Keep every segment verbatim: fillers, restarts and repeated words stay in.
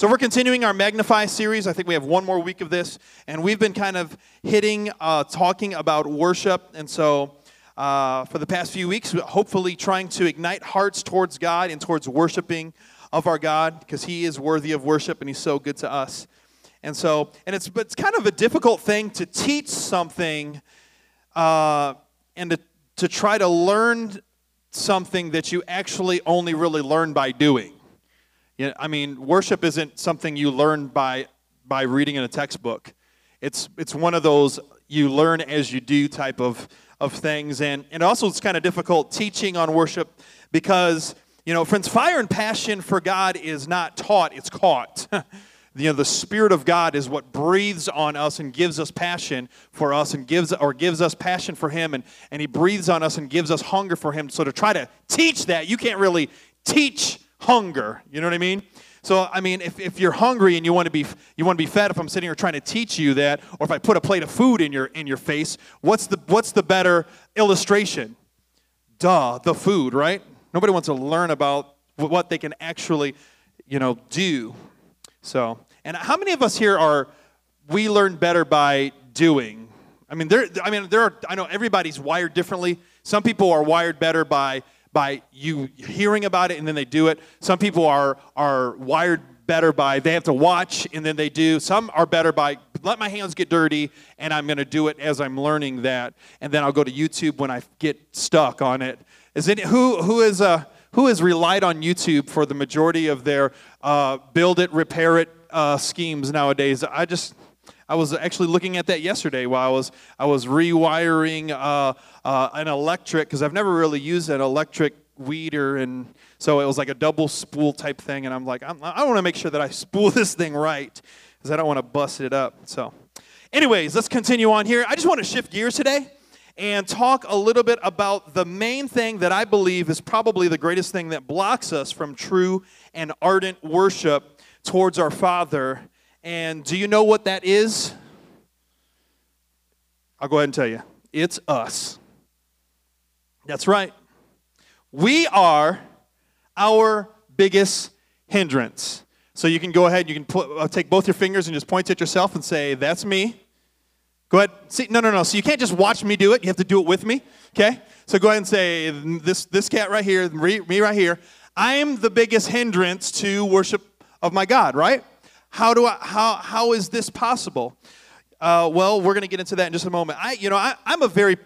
So we're continuing our Magnify series. I think we have one more week of this, and we've been kind of hitting, uh, talking about worship, and so uh, for the past few weeks, hopefully trying to ignite hearts towards God and towards worshiping of our God, because He is worthy of worship, and He's so good to us. And so, and it's it's kind of a difficult thing to teach something uh, and to, to try to learn something that you actually only really learn by doing. You know, I mean, worship isn't something you learn by by reading in a textbook. It's it's one of those you learn as you do type of of things. And and also it's kind of difficult teaching on worship because, you know, friends, fire and passion for God is not taught, it's caught. You know, the Spirit of God is what breathes on us and gives us passion for us and gives or gives us passion for Him, and, and He breathes on us and gives us hunger for Him. So to try to teach that, you can't really teach hunger. You know what I mean? So, I mean, if, if you're hungry and you want to be you want to be fed, if I'm sitting here trying to teach you that, or if I put a plate of food in your in your face, what's the what's the better illustration? Duh, the food, right? Nobody wants to learn about what they can actually, you know, do. So, and how many of us here are, we learn better by doing? I mean, there, I mean, there are, I know everybody's wired differently. Some people are wired better by, by you hearing about it and then they do it. Some people are, are wired better by, they have to watch and then they do. Some are better by, let my hands get dirty and I'm going to do it as I'm learning that. And then I'll go to YouTube when I get stuck on it. Is it, who, who is, uh, Who has relied on YouTube for the majority of their uh, build it, repair it uh, schemes nowadays? I just, I was actually looking at that yesterday while I was, I was rewiring uh, uh, an electric, because I've never really used an electric weeder, and so it was like a double spool type thing, and I'm like, I'm, I want to make sure that I spool this thing right, because I don't want to bust it up. So, anyways, let's continue on here. I just want to shift gears today and talk a little bit about the main thing that I believe is probably the greatest thing that blocks us from true and ardent worship towards our Father. And do you know what that is? I'll go ahead and tell you. It's us. That's right. We are our biggest hindrance. So you can go ahead, you can put, take both your fingers and just point at yourself and say, that's me. Go ahead. See, no, no, no. So you can't just watch me do it. You have to do it with me, okay? So go ahead and say, this this cat right here, me right here, I am the biggest hindrance to worship of my God, right? How do I? How how is this possible? Uh, well, we're going to get into that in just a moment. I, you know, I, I'm a very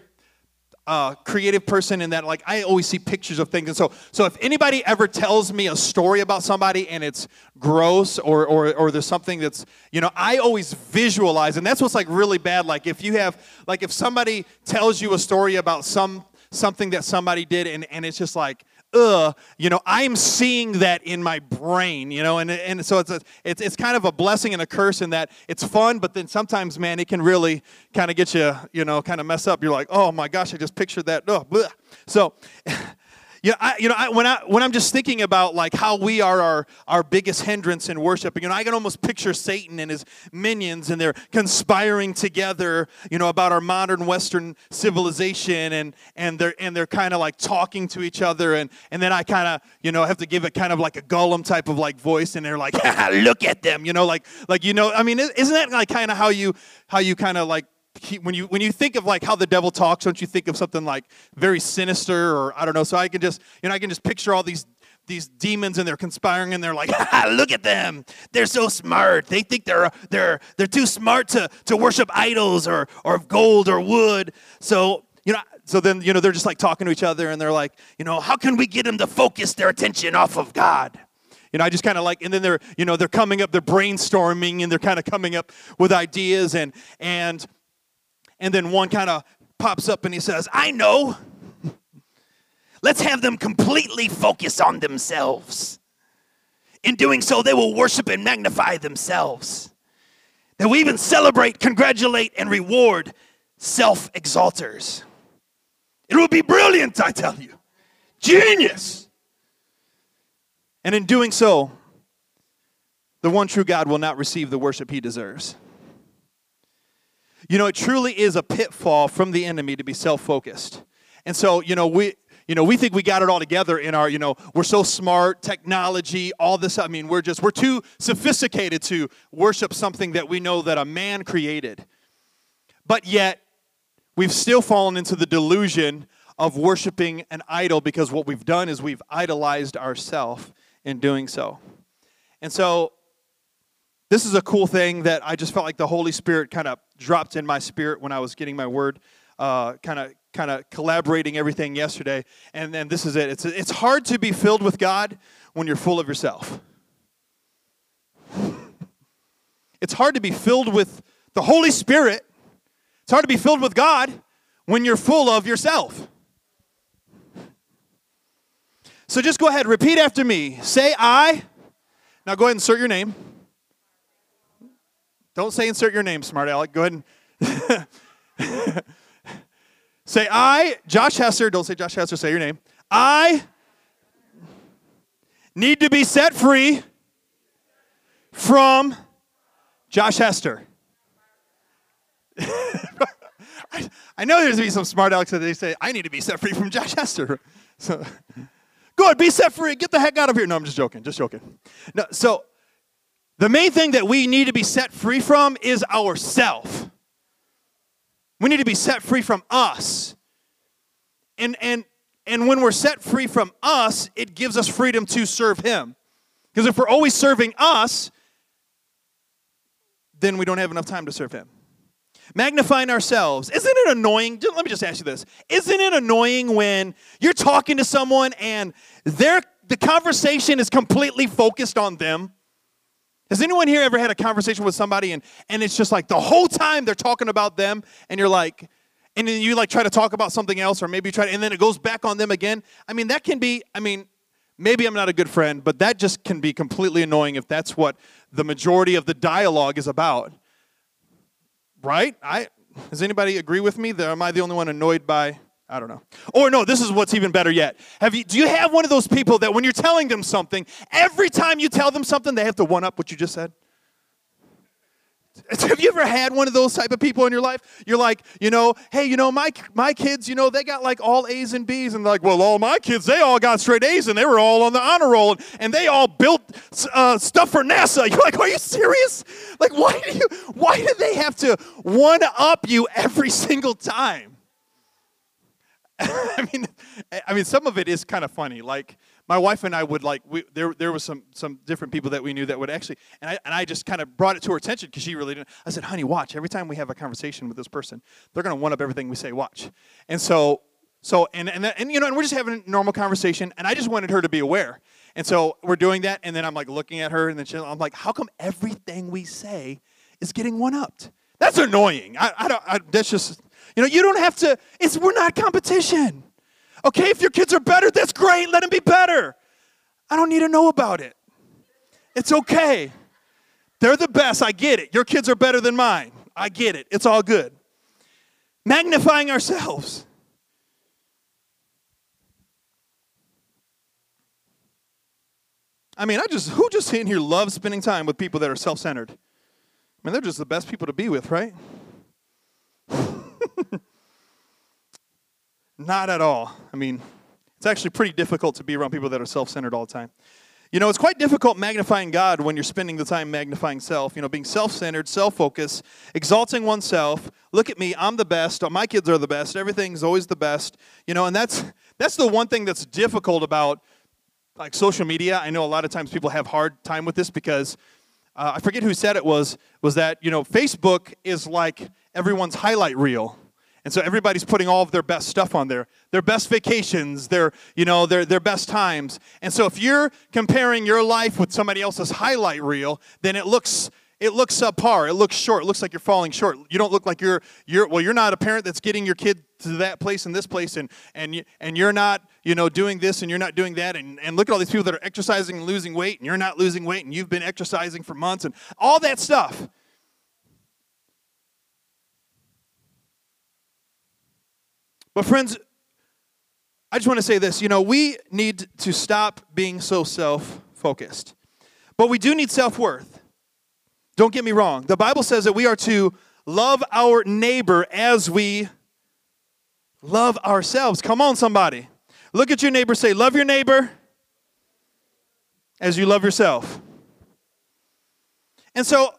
uh, creative person in that, like, I always see pictures of things. And so so if anybody ever tells me a story about somebody and it's gross or, or, or there's something that's, you know, I always visualize. And that's what's, like, really bad. Like, if you have, like, if somebody tells you a story about some something that somebody did and, and it's just like, ugh, you know, I'm seeing that in my brain, you know, and and so it's a, it's it's kind of a blessing and a curse in that it's fun, but then sometimes, man, it can really kind of get you, you know, kind of mess up. You're like, oh my gosh, I just pictured that. Oh, bleh. So, yeah, I, you know, I, when I when I'm just thinking about like how we are our our biggest hindrance in worship, you know, I can almost picture Satan and his minions, and they're conspiring together, you know, about our modern Western civilization, and and they're and they're kind of like talking to each other, and and then I kind of, you know, have to give it kind of like a Gollum type of like voice, and they're like, look at them, you know, like like you know, I mean, isn't that like kind of how you how you kind of like. He, when you when you think of like how the devil talks, don't you think of something like very sinister, or I don't know? So I can just you know I can just picture all these these demons, and they're conspiring, and they're like, ha, look at them, they're so smart. They think they're they're they're too smart to to worship idols or or gold or wood. So you know so then you know they're just like talking to each other, and they're like, you know how can we get them to focus their attention off of God? You know, I just kind of like, and then they're, you know, they're coming up, they're brainstorming, and they're kind of coming up with ideas, and and. And then one kind of pops up and he says, I know. Let's have them completely focus on themselves. In doing so, they will worship and magnify themselves. They will even celebrate, congratulate, and reward self-exalters. It will be brilliant, I tell you. Genius. And in doing so, the one true God will not receive the worship he deserves. You know, it truly is a pitfall from the enemy to be self-focused. And so, you know, we, You know, we think we got it all together in our, you know, we're so smart, technology, all this. I mean, we're just, we're too sophisticated to worship something that we know that a man created. But yet, we've still fallen into the delusion of worshiping an idol because what we've done is we've idolized ourselves in doing so. And so, this is a cool thing that I just felt like the Holy Spirit kind of dropped in my spirit when I was getting my word, uh, kind of, kind of collaborating everything yesterday, and then this is it. It's, it's hard to be filled with God when you're full of yourself. It's hard to be filled with the Holy Spirit. It's hard to be filled with God when you're full of yourself. So just go ahead, repeat after me. Say, I. Now go ahead and insert your name. Don't say insert your name, smart Alec. Go ahead and... Say, I, Josh Hesser, don't say Josh Hesser, say your name. I need to be set free from Josh Hester. I, I know there's going to be some smart Alex that they say, I need to be set free from Josh Hester. So, good, be set free, get the heck out of here. No, I'm just joking, just joking. No, so the main thing that we need to be set free from is ourself. We need to be set free from us. And, and, and when we're set free from us, it gives us freedom to serve him. Because if we're always serving us, then we don't have enough time to serve him. Magnifying ourselves. Isn't it annoying? Let me just ask you this. Isn't it annoying when you're talking to someone and their the conversation is completely focused on them? Has anyone here ever had a conversation with somebody and, and it's just like the whole time they're talking about them and you're like, and then you like try to talk about something else or maybe you try to, and then it goes back on them again? I mean, that can be, I mean, maybe I'm not a good friend, but that just can be completely annoying if that's what the majority of the dialogue is about. Right? I, does anybody agree with me? Am I the only one annoyed by, I don't know. Or no, this is what's even better yet. Have you, do you have one of those people that when you're telling them something, every time you tell them something, they have to one-up what you just said? Have you ever had one of those type of people in your life? You're like, you know, hey, you know, my my kids, you know, they got like all A's and B's. And they're like, well, all my kids, they all got straight A's and they were all on the honor roll. And, and they all built uh, stuff for NASA. You're like, are you serious? Like, why do you, why do they have to one-up you every single time? I mean, I mean, some of it is kind of funny. Like my wife and I would like we, there. There was some some different people that we knew that would actually, and I and I just kind of brought it to her attention because she really didn't. I said, "Honey, watch. Every time we have a conversation with this person, they're gonna one up everything we say. Watch." And so, so and and and you know, and we're just having a normal conversation, and I just wanted her to be aware. And so we're doing that, and then I'm like looking at her, and then she, I'm like, "How come everything we say is getting one upped? That's annoying. I, I don't. I, that's just." You know, you don't have to, it's, we're not competition. Okay, if your kids are better, that's great. Let them be better. I don't need to know about it. It's okay. They're the best. I get it. Your kids are better than mine. I get it. It's all good. Magnifying ourselves. I mean, I just, who just in here loves spending time with people that are self-centered? I mean, they're just the best people to be with, right? Not at all. I mean, it's actually pretty difficult to be around people that are self-centered all the time. You know, it's quite difficult magnifying God when you're spending the time magnifying self. You know, being self-centered, self-focused, exalting oneself. Look at me, I'm the best. My kids are the best. Everything's always the best. You know, and that's that's the one thing that's difficult about, like, social media. I know a lot of times people have a hard time with this because, uh, I forget who said it was, was that, you know, Facebook is like everyone's highlight reel. And so everybody's putting all of their best stuff on there, their best vacations, their, you know, their, their best times. And so if you're comparing your life with somebody else's highlight reel, then it looks, it looks subpar. It looks short. It looks like you're falling short. You don't look like you're, you're, well, you're not a parent that's getting your kid to that place and this place, and, and, and you're not, you know, doing this and you're not doing that. And, and look at all these people that are exercising and losing weight, and you're not losing weight, and you've been exercising for months, and all that stuff. But friends, I just want to say this. You know, we need to stop being so self-focused. But we do need self-worth. Don't get me wrong. The Bible says that we are to love our neighbor as we love ourselves. Come on, somebody. Look at your neighbor, say, love your neighbor as you love yourself. And so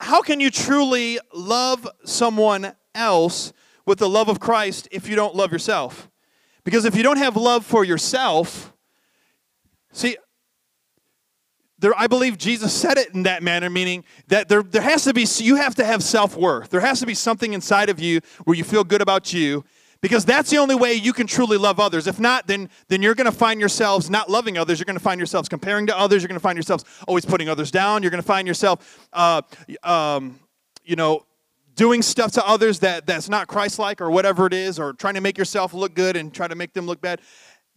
how can you truly love someone else with the love of Christ if you don't love yourself? Because if you don't have love for yourself, see, there, I believe Jesus said it in that manner, meaning that there, there has to be, you have to have self-worth. There has to be something inside of you where you feel good about you, because that's the only way you can truly love others. If not, then, then you're going to find yourselves not loving others. You're going to find yourselves comparing to others. You're going to find yourselves always putting others down. You're going to find yourself, uh, um, you know, doing stuff to others that, that's not Christ-like or whatever it is, or trying to make yourself look good and try to make them look bad.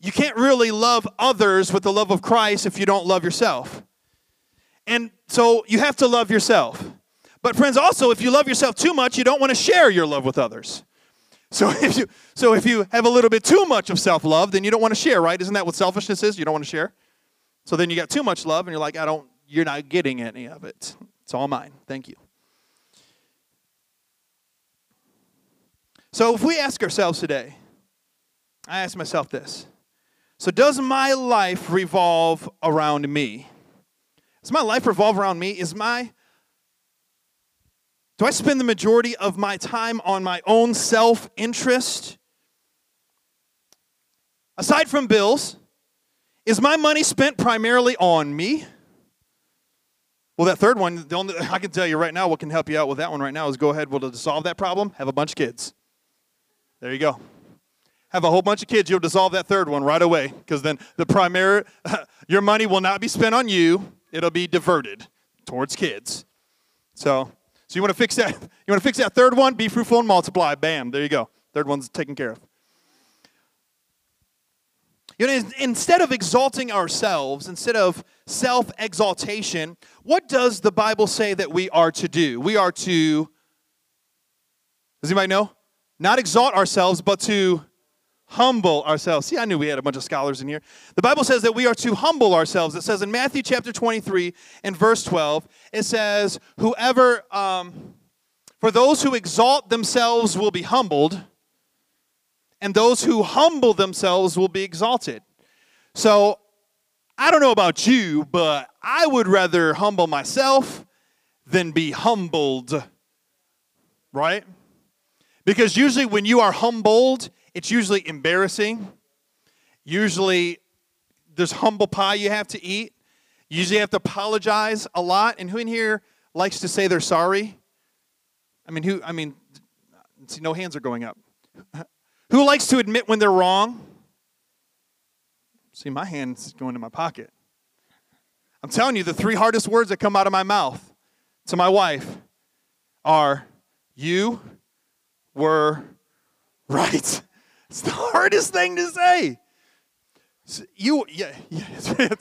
You can't really love others with the love of Christ if you don't love yourself. And so you have to love yourself. But friends, also, if you love yourself too much, you don't want to share your love with others. So if you, so if you have a little bit too much of self-love, then you don't want to share, right? Isn't that what selfishness is? You don't want to share. So then you got too much love, and you're like, I don't, you're not getting any of it. It's all mine. Thank you. So if we ask ourselves today, I ask myself this. So does my life revolve around me? Does my life revolve around me? Is my, do I spend the majority of my time on my own self-interest? Aside from bills, is my money spent primarily on me? Well, that third one, the only, I can tell you right now what can help you out with that one right now is go ahead, we'll solve that problem, have a bunch of kids. There you go. Have a whole bunch of kids, you'll dissolve that third one right away, because then the primary, your money will not be spent on you, it'll be diverted towards kids. So, so you want to fix that, you want to fix that third one, be fruitful and multiply, bam, there you go. Third one's taken care of. You know, instead of exalting ourselves, instead of self-exaltation, what does the Bible say that we are to do? We are to, does anybody know? Not exalt ourselves, but to humble ourselves. See, I knew we had a bunch of scholars in here. The Bible says that we are to humble ourselves. It says in Matthew chapter twenty-three and verse twelve, it says, whoever, um, for those who exalt themselves will be humbled, and those who humble themselves will be exalted. So, I don't know about you, but I would rather humble myself than be humbled, right? Because usually when you are humbled, it's usually embarrassing. Usually there's humble pie you have to eat. You usually have to apologize a lot. And who in here likes to say they're sorry? I mean, who? I mean, see, no hands are going up. Who likes to admit when they're wrong? See, my hand's going in my pocket. I'm telling you, the three hardest words that come out of my mouth to my wife are, you were right. It's the hardest thing to say. You, yeah, yeah.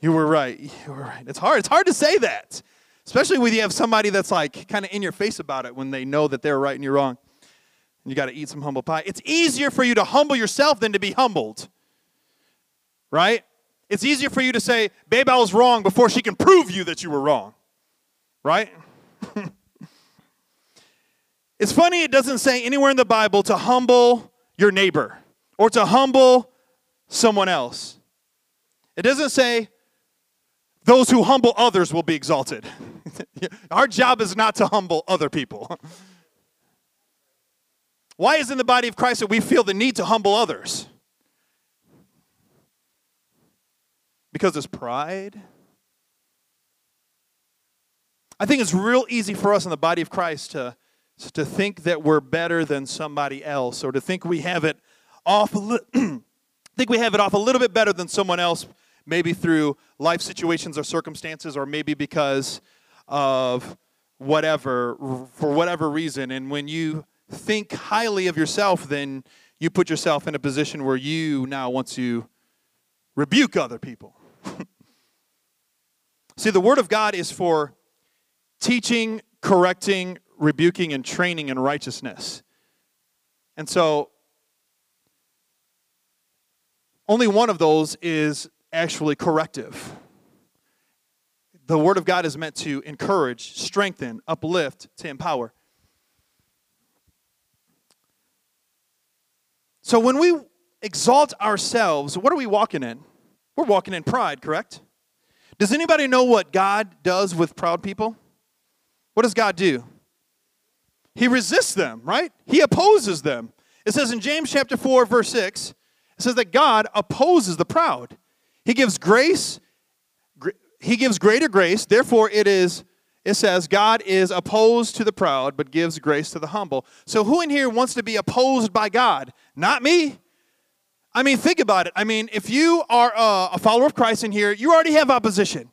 You were right. You were right. It's hard. It's hard to say that, especially when you have somebody that's like kind of in your face about it when they know that they're right and you're wrong. And you got to eat some humble pie. It's easier for you to humble yourself than to be humbled, right? It's easier for you to say, babe, I was wrong before she can prove you that you were wrong, right? It's funny it doesn't say anywhere in the Bible to humble your neighbor or to humble someone else. It doesn't say those who humble others will be exalted. Our job is not to humble other people. Why is it in the body of Christ that we feel the need to humble others? Because it's pride. I think it's real easy for us in the body of Christ to So to think that we're better than somebody else, or to think we have it off, a li- think we have it off a little bit better than someone else, maybe through life situations or circumstances, or maybe because of whatever, for whatever reason. And when you think highly of yourself, then you put yourself in a position where you now want to rebuke other people. See, the Word of God is for teaching, correcting, rebuking, and training in righteousness. And so only one of those is actually corrective. The Word of God is meant to encourage, strengthen, uplift, to empower. So when we exalt ourselves, what are we walking in? We're walking in pride, correct? Does anybody know what God does with proud people? What does God do? He resists them, right? He opposes them. It says in James chapter four, verse six, it says that God opposes the proud. He gives grace, he gives greater grace, therefore it is, it says, God is opposed to the proud, but gives grace to the humble. So who in here wants to be opposed by God? Not me. I mean, think about it. I mean, if you are a follower of Christ in here, you already have opposition.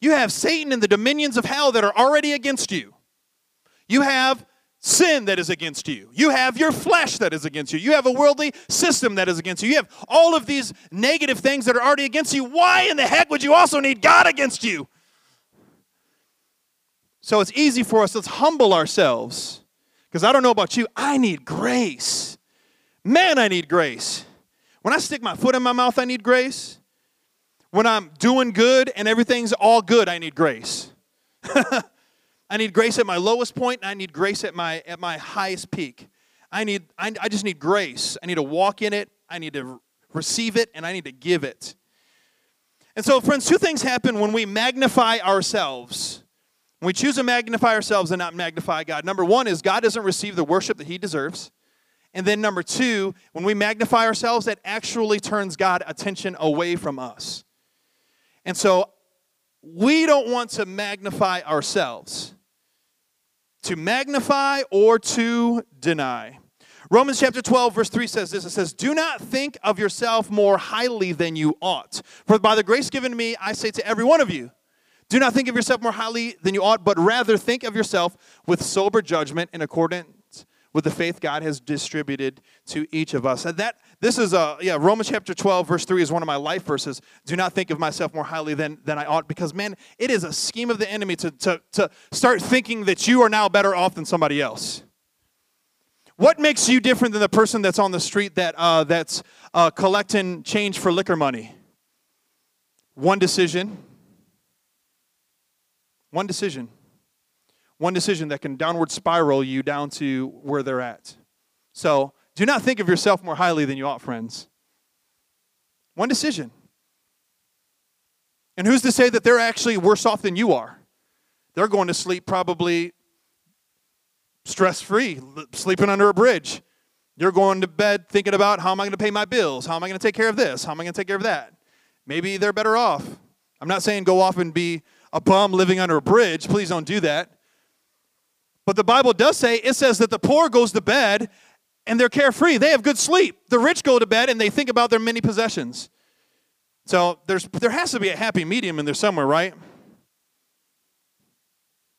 You have Satan and the dominions of hell that are already against you. You have sin that is against you. You have your flesh that is against you. You have a worldly system that is against you. You have all of these negative things that are already against you. Why in the heck would you also need God against you? So it's easy for us. Let's humble ourselves. Because I don't know about you, I need grace. Man, I need grace. When I stick my foot in my mouth, I need grace. When I'm doing good and everything's all good, I need grace. I need grace at my lowest point, and I need grace at my at my highest peak. I need I, I just need grace. I need to walk in it. I need to receive it, and I need to give it. And so, friends, two things happen when we magnify ourselves. When we choose to magnify ourselves and not magnify God. Number one is God doesn't receive the worship that he deserves. And then number two, when we magnify ourselves, that actually turns God's attention away from us. And so we don't want to magnify ourselves. To magnify or to deny. Romans chapter twelve, verse three says this. It says, do not think of yourself more highly than you ought. For by the grace given to me, I say to every one of you, do not think of yourself more highly than you ought, but rather think of yourself with sober judgment in accordance with the faith God has distributed to each of us. And that this is a yeah, Romans chapter twelve, verse three is one of my life verses. Do not think of myself more highly than, than I ought, because man, it is a scheme of the enemy to, to, to start thinking that you are now better off than somebody else. What makes you different than the person that's on the street that uh, that's uh, collecting change for liquor money? One decision. One decision. One decision that can downward spiral you down to where they're at. So do not think of yourself more highly than you ought, friends. One decision. And who's to say that they're actually worse off than you are? They're going to sleep probably stress-free, sleeping under a bridge. You're going to bed thinking about, how am I going to pay my bills? How am I going to take care of this? How am I going to take care of that? Maybe they're better off. I'm not saying go off and be a bum living under a bridge. Please don't do that. But the Bible does say, it says that the poor goes to bed and they're carefree. They have good sleep. The rich go to bed and they think about their many possessions. So there's there has to be a happy medium in there somewhere, right?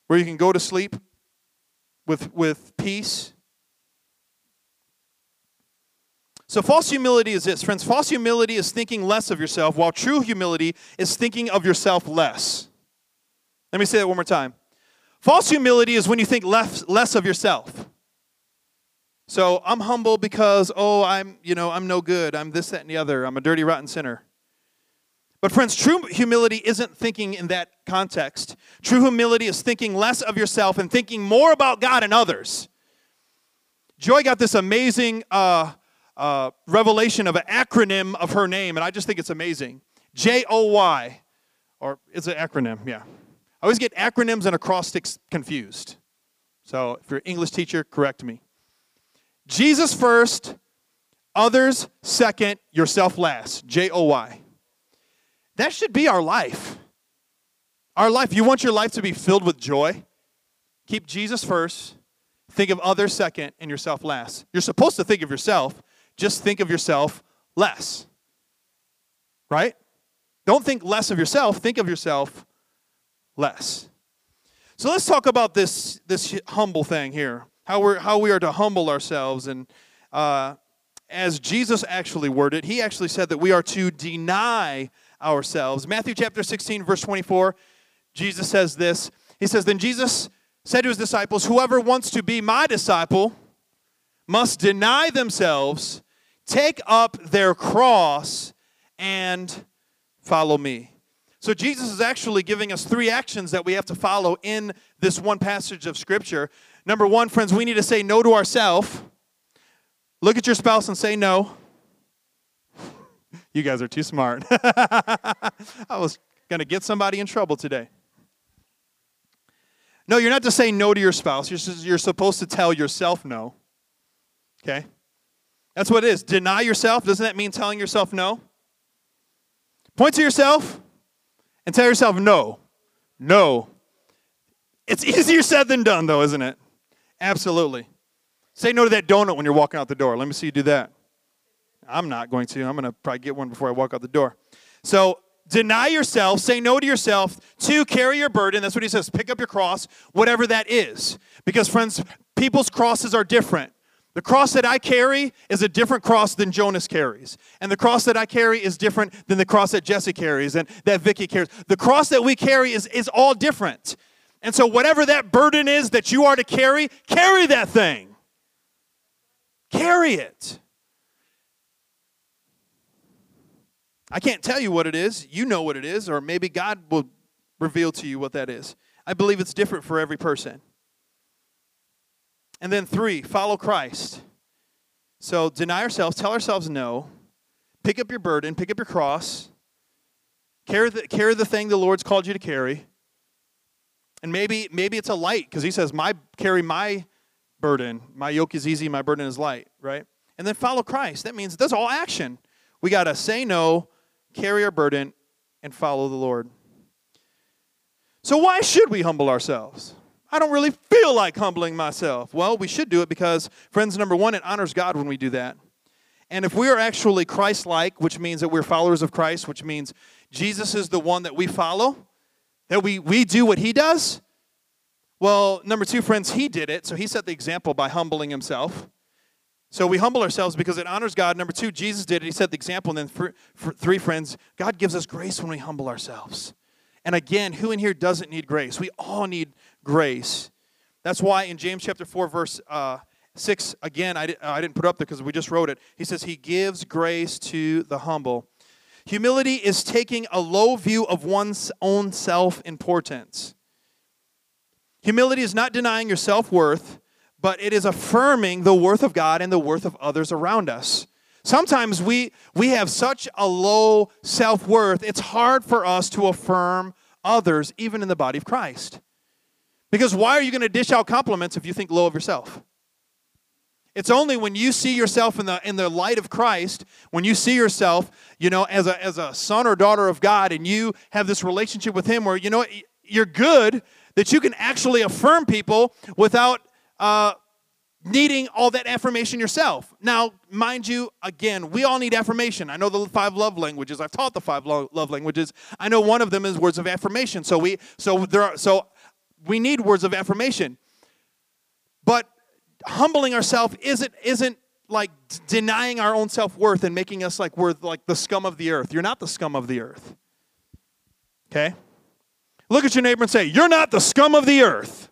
Where you can go to sleep with, with peace. So false humility is this, friends. False humility is thinking less of yourself, while true humility is thinking of yourself less. Let me say that one more time. False humility is when you think less, less of yourself. So I'm humble because, oh, I'm, you know, I'm no good. I'm this, that, and the other. I'm a dirty, rotten sinner. But friends, true humility isn't thinking in that context. True humility is thinking less of yourself and thinking more about God and others. Joy got this amazing uh, uh, revelation of an acronym of her name, and I just think it's amazing. J O Y, or it's an acronym, yeah. I always get acronyms and acrostics confused. So if you're an English teacher, correct me. Jesus first, others second, yourself last. J O Y. That should be our life. Our life. You want your life to be filled with joy? Keep Jesus first, think of others second, and yourself last. You're supposed to think of yourself, just think of yourself less. Right? Don't think less of yourself, think of yourself less. So let's talk about this this humble thing here, how we're how we are to humble ourselves. And uh, as Jesus actually worded, he actually said that we are to deny ourselves. Matthew chapter sixteen, verse twenty-four, Jesus says this. He says, then Jesus said to his disciples, whoever wants to be my disciple must deny themselves, take up their cross, and follow me. So Jesus is actually giving us three actions that we have to follow in this one passage of Scripture. Number one, friends, we need to say no to ourselves. Look at your spouse and say no. You guys are too smart. I was going to get somebody in trouble today. No, you're not to say no to your spouse. You're, you're supposed to tell yourself no. Okay? That's what it is. Deny yourself. Doesn't that mean telling yourself no? Point to yourself and tell yourself no. No. It's easier said than done, though, isn't it? Absolutely. Say no to that donut when you're walking out the door. Let me see you do that. I'm not going to. I'm going to probably get one before I walk out the door. So deny yourself. Say no to yourself. Two, carry your burden. That's what he says. Pick up your cross, whatever that is. Because, friends, people's crosses are different. The cross that I carry is a different cross than Jonas carries. And the cross that I carry is different than the cross that Jesse carries and that Vicky carries. The cross that we carry is, is all different. And so whatever that burden is that you are to carry, carry that thing. Carry it. I can't tell you what it is. You know what it is, or maybe God will reveal to you what that is. I believe it's different for every person. And then three, follow Christ. So deny ourselves, tell ourselves no, pick up your burden, pick up your cross, carry the, carry the thing the Lord's called you to carry. And maybe maybe it's a light, because he says, "My carry my burden. My yoke is easy, my burden is light," right? And then follow Christ. That means that's all action. We got to say no, carry our burden, and follow the Lord. So why should we humble ourselves? I don't really feel like humbling myself. Well, we should do it because, friends, number one, it honors God when we do that. And if we are actually Christ-like, which means that we're followers of Christ, which means Jesus is the one that we follow, that we, we do what he does, well, number two, friends, he did it, so he set the example by humbling himself. So we humble ourselves because it honors God. Number two, Jesus did it. He set the example. And then for, for three, friends, God gives us grace when we humble ourselves. And again, who in here doesn't need grace? We all need grace. That's why in James chapter four, verse uh, six, again, I, di- I didn't put up there because we just wrote it. He says, he gives grace to the humble. Humility is taking a low view of one's own self-importance. Humility is not denying your self-worth, but it is affirming the worth of God and the worth of others around us. Sometimes we, we have such a low self-worth, it's hard for us to affirm others, even in the body of Christ. Because why are you going to dish out compliments if you think low of yourself? It's only when you see yourself in the, in the light of Christ, when you see yourself, you know, as a, as a son or daughter of God, and you have this relationship with him where, you know, you're good, that you can actually affirm people without Uh, needing all that affirmation yourself. Now, mind you, again, we all need affirmation. I know the five love languages. I've taught the five lo- love languages. I know one of them is words of affirmation. So we, so there are, so we need words of affirmation. But humbling ourselves isn't isn't like denying our own self-worth and making us like we're like the scum of the earth. You're not the scum of the earth. Okay? Look at your neighbor and say, "You're not the scum of the earth."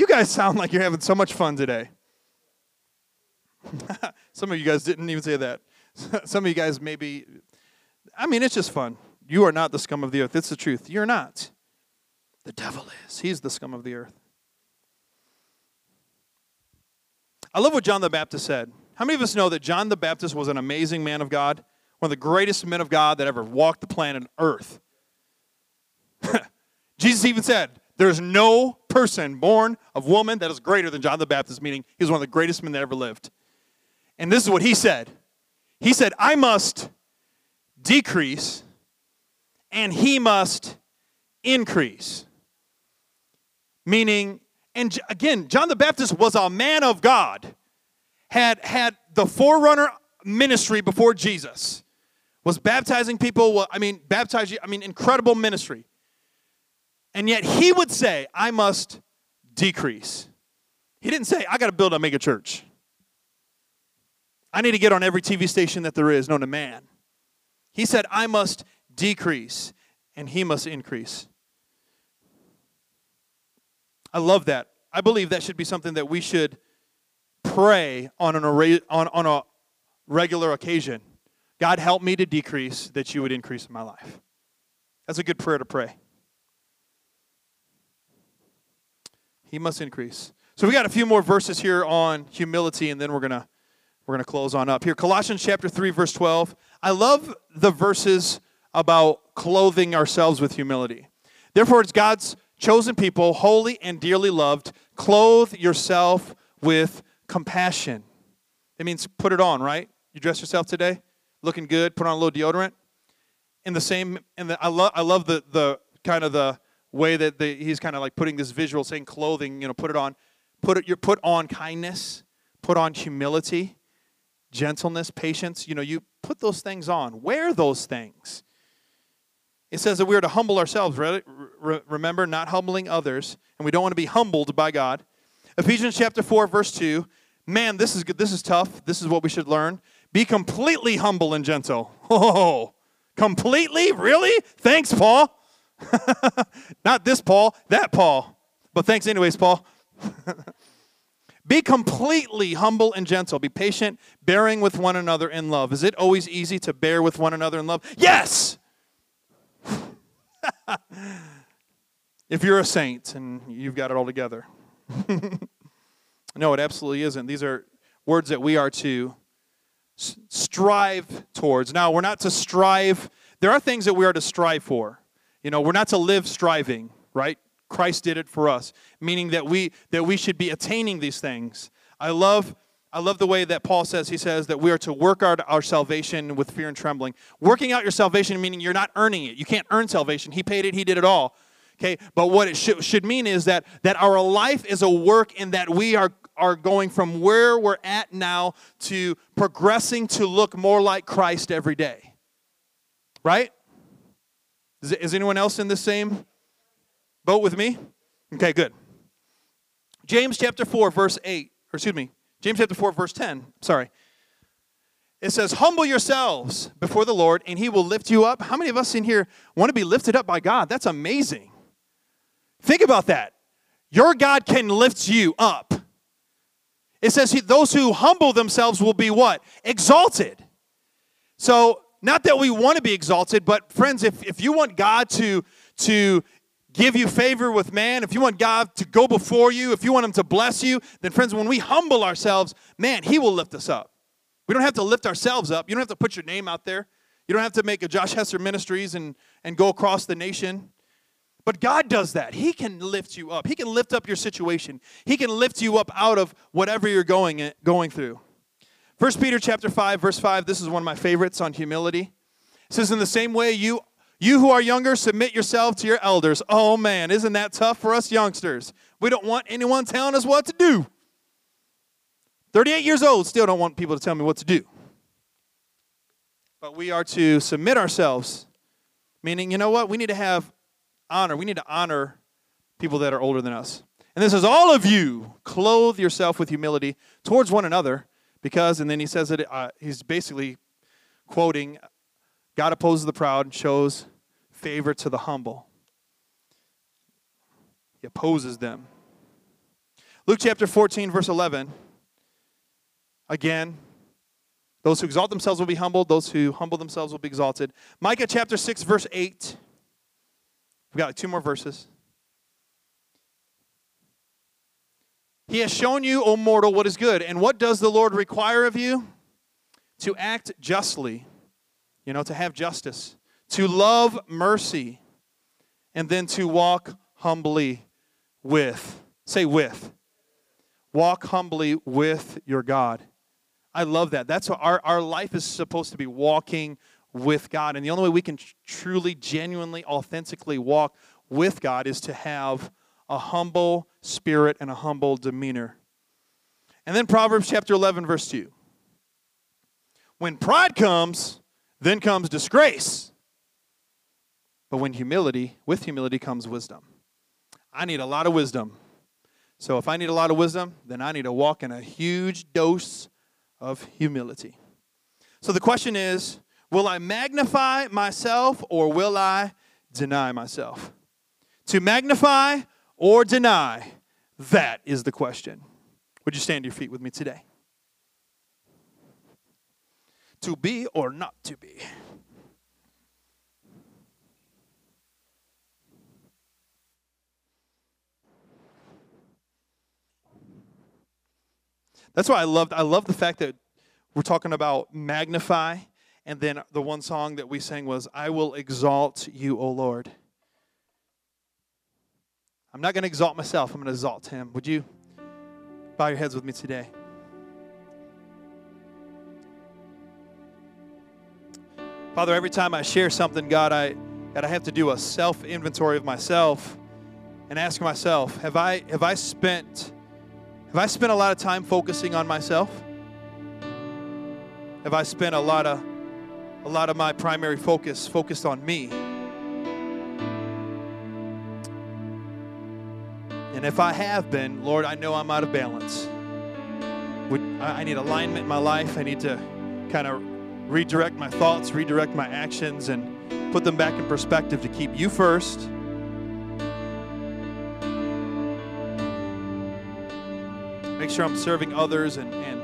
You guys sound like you're having so much fun today. Some of you guys didn't even say that. Some of you guys maybe, I mean, it's just fun. You are not the scum of the earth. It's the truth. You're not. The devil is. He's the scum of the earth. I love what John the Baptist said. How many of us know that John the Baptist was an amazing man of God? One of the greatest men of God that ever walked the planet Earth. Jesus even said, "There's no person born of woman that is greater than John the Baptist," meaning he was one of the greatest men that ever lived. And this is what he said. He said, "I must decrease, and he must increase." Meaning, and again, John the Baptist was a man of God, had, had the forerunner ministry before Jesus, was baptizing people, I mean, baptizing, I mean, incredible ministry. And yet he would say, "I must decrease." He didn't say, "I got to build a mega church. I need to get on every T V station that there is known to man." He said, "I must decrease, and he must increase." I love that. I believe that should be something that we should pray on an array, on, on a regular occasion. "God, help me to decrease, that you would increase in my life." That's a good prayer to pray. He must increase. So we got a few more verses here on humility, and then we're going to We're going to close on up here. Colossians chapter three, verse twelve. I love the verses about clothing ourselves with humility. Therefore, it's God's chosen people, holy and dearly loved. Clothe yourself with compassion. It means put it on, right? You dress yourself today, looking good, put on a little deodorant. In the same, and I love, I love the the kind of the way that the, he's kind of like putting this visual, saying clothing, you know, put it on, put it, you put on kindness, put on humility, gentleness, patience. You know, you put those things on, wear those things. It says that we are to humble ourselves, right? Remember, not humbling others, and we don't want to be humbled by God. Ephesians chapter four, verse two. Man, this is good. This is tough. This is what we should learn. Be completely humble and gentle. Oh, completely? Really? Thanks, Paul. Not this Paul, that Paul. But thanks anyways, Paul. Be completely humble and gentle. Be patient, bearing with one another in love. Is it always easy to bear with one another in love? Yes! If you're a saint and you've got it all together. No, it absolutely isn't. These are words that we are to s- strive towards. Now, we're not to strive. There are things that we are to strive for. You know, we're not to live striving, right? Christ did it for us, meaning that we that we should be attaining these things. I love I love the way that Paul says, he says that we are to work our, our salvation with fear and trembling. Working out your salvation, meaning you're not earning it. You can't earn salvation. He paid it. He did it all. Okay, but what it should, should mean is that that our life is a work in that we are, are going from where we're at now to progressing to look more like Christ every day. Right? Is, is anyone else in the same boat with me? Okay, good. James chapter four, verse eight, or excuse me, James chapter four, verse ten, sorry. It says, humble yourselves before the Lord, and he will lift you up. How many of us in here want to be lifted up by God? That's amazing. Think about that. Your God can lift you up. It says he, those who humble themselves will be what? Exalted. So, not that we want to be exalted, but friends, if, if you want God to, to give you favor with man, if you want God to go before you, if you want him to bless you, then friends, when we humble ourselves, man, he will lift us up. We don't have to lift ourselves up. You don't have to put your name out there. You don't have to make a Josh Hesser Ministries and, and go across the nation. But God does that. He can lift you up. He can lift up your situation. He can lift you up out of whatever you're going, going through. First Peter chapter five, verse five, this is one of my favorites on humility. It says, in the same way, you you who are younger, submit yourself to your elders. Oh, man, isn't that tough for us youngsters? We don't want anyone telling us what to do. thirty-eight years old, still don't want people to tell me what to do. But we are to submit ourselves, meaning, you know what? We need to have honor. We need to honor people that are older than us. And this is all of you. Clothe yourself with humility towards one another. Because, and then he says that uh, he's basically quoting, God opposes the proud and shows favor to the humble. He opposes them. Luke chapter fourteen, verse eleven. Again, those who exalt themselves will be humbled. Those who humble themselves will be exalted. Micah chapter six, verse eight. We've got like two more verses. He has shown you, O mortal, what is good. And what does the Lord require of you? To act justly, you know, to have justice, to love mercy, and then to walk humbly with. Say with. Walk humbly with your God. I love that. That's what our, our life is supposed to be, walking with God. And the only way we can truly, genuinely, authentically walk with God is to have a humble spirit and a humble demeanor. And then Proverbs chapter eleven, verse two. When pride comes, then comes disgrace. But when humility, with humility comes wisdom. I need a lot of wisdom. So if I need a lot of wisdom, then I need to walk in a huge dose of humility. So the question is, will I magnify myself or will I deny myself? To magnify or deny? That is the question. Would you stand to your feet with me today? To be or not to be? That's why I loved, I love the fact that We're talking about magnify. And then the one song that we sang was, I will exalt you, O Lord. I'm not going to exalt myself. I'm going to exalt him. Would you bow your heads with me today? Father, every time I share something, God, I, God, I have to do a self-inventory of myself and ask myself, have I, have I spent, have I spent a lot of time focusing on myself? Have I spent a lot of, a lot of my primary focus focused on me? And if I have been, Lord, I know I'm out of balance. Would, I need alignment in my life. I need to kind of redirect my thoughts, redirect my actions, and put them back in perspective to keep you first. Make sure I'm serving others and, and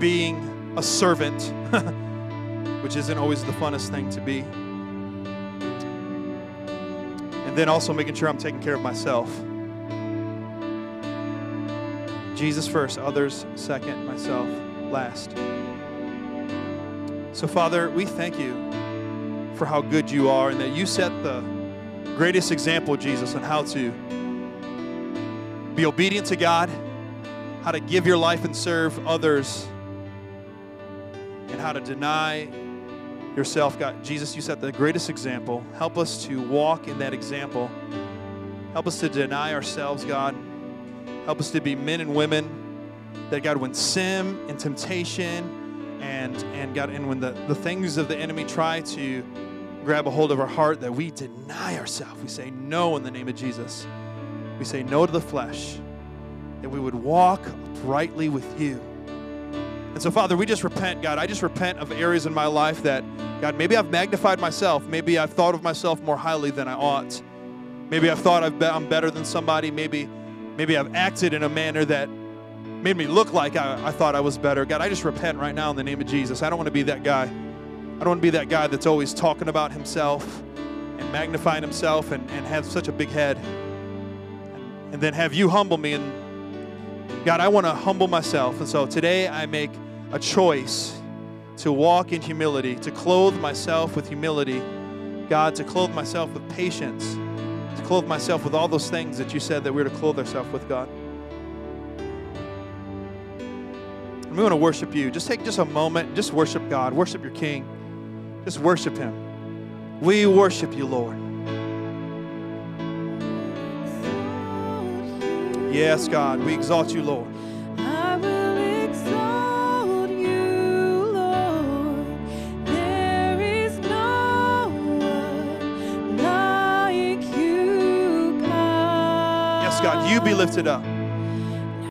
being a servant, which isn't always the funnest thing to be. Then also making sure I'm taking care of myself. Jesus first, others second, myself last. So Father, we thank you for how good you are and that you set the greatest example, Jesus, on how to be obedient to God, how to give your life and serve others, and how to deny yourself, God. Jesus, you set the greatest example. Help us to walk in that example. Help us to deny ourselves, God. Help us to be men and women that, God, when sin and temptation and, and God, and when the, the things of the enemy try to grab a hold of our heart, that we deny ourselves. We say no in the name of Jesus. We say no to the flesh, that we would walk uprightly with you. And so, Father, we just repent, God. I just repent of areas in my life that, God, maybe I've magnified myself. Maybe I've thought of myself more highly than I ought. Maybe I've thought I've be- I'm better than somebody. Maybe maybe I've acted in a manner that made me look like I, I thought I was better. God, I just repent right now in the name of Jesus. I don't want to be that guy. I don't want to be that guy that's always talking about himself and magnifying himself and, and have such a big head. And, and then have you humble me. And God, I want to humble myself. And so today I make a choice to walk in humility, to clothe myself with humility, God, to clothe myself with patience, to clothe myself with all those things that you said that we're to clothe ourselves with, God. And we want to worship you. Just take just a moment and just worship God. Worship your King. Just worship him. We worship you, Lord. Yes, God, we exalt you, Lord. God, you be lifted up.